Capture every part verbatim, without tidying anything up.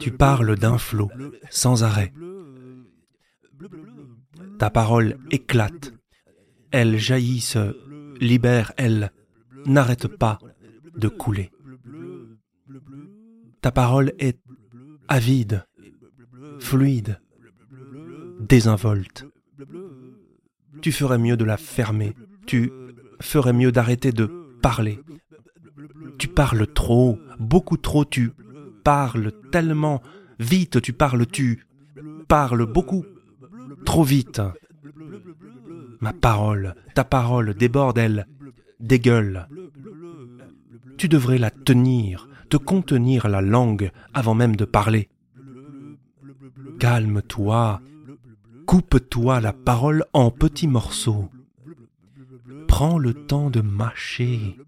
Tu parles d'un flot, sans arrêt. Ta parole éclate. Elle jaillit, se libère, elle n'arrête pas de couler. Ta parole est avide, fluide, désinvolte. Tu ferais mieux de la fermer. Tu ferais mieux d'arrêter de parler. Tu parles trop, beaucoup trop. Tu parles tellement vite. Tu parles, tu parles beaucoup trop vite. Ma parole, ta parole déborde, elle dégueule. Tu devrais la tenir, te contenir la langue avant même de parler. Calme-toi. Coupe-toi la parole en petits morceaux. Prends le temps de mâcher.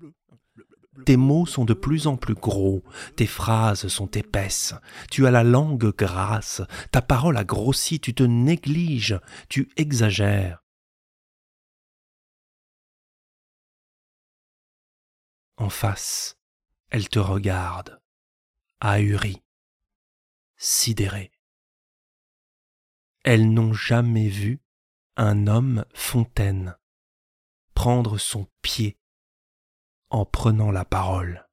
Tes mots sont de plus en plus gros, tes phrases sont épaisses, tu as la langue grasse, ta parole a grossi, tu te négliges, tu exagères. En face, elle te regarde, ahurie, sidérée. Elles n'ont jamais vu un homme fontaine prendre son pied en prenant la parole.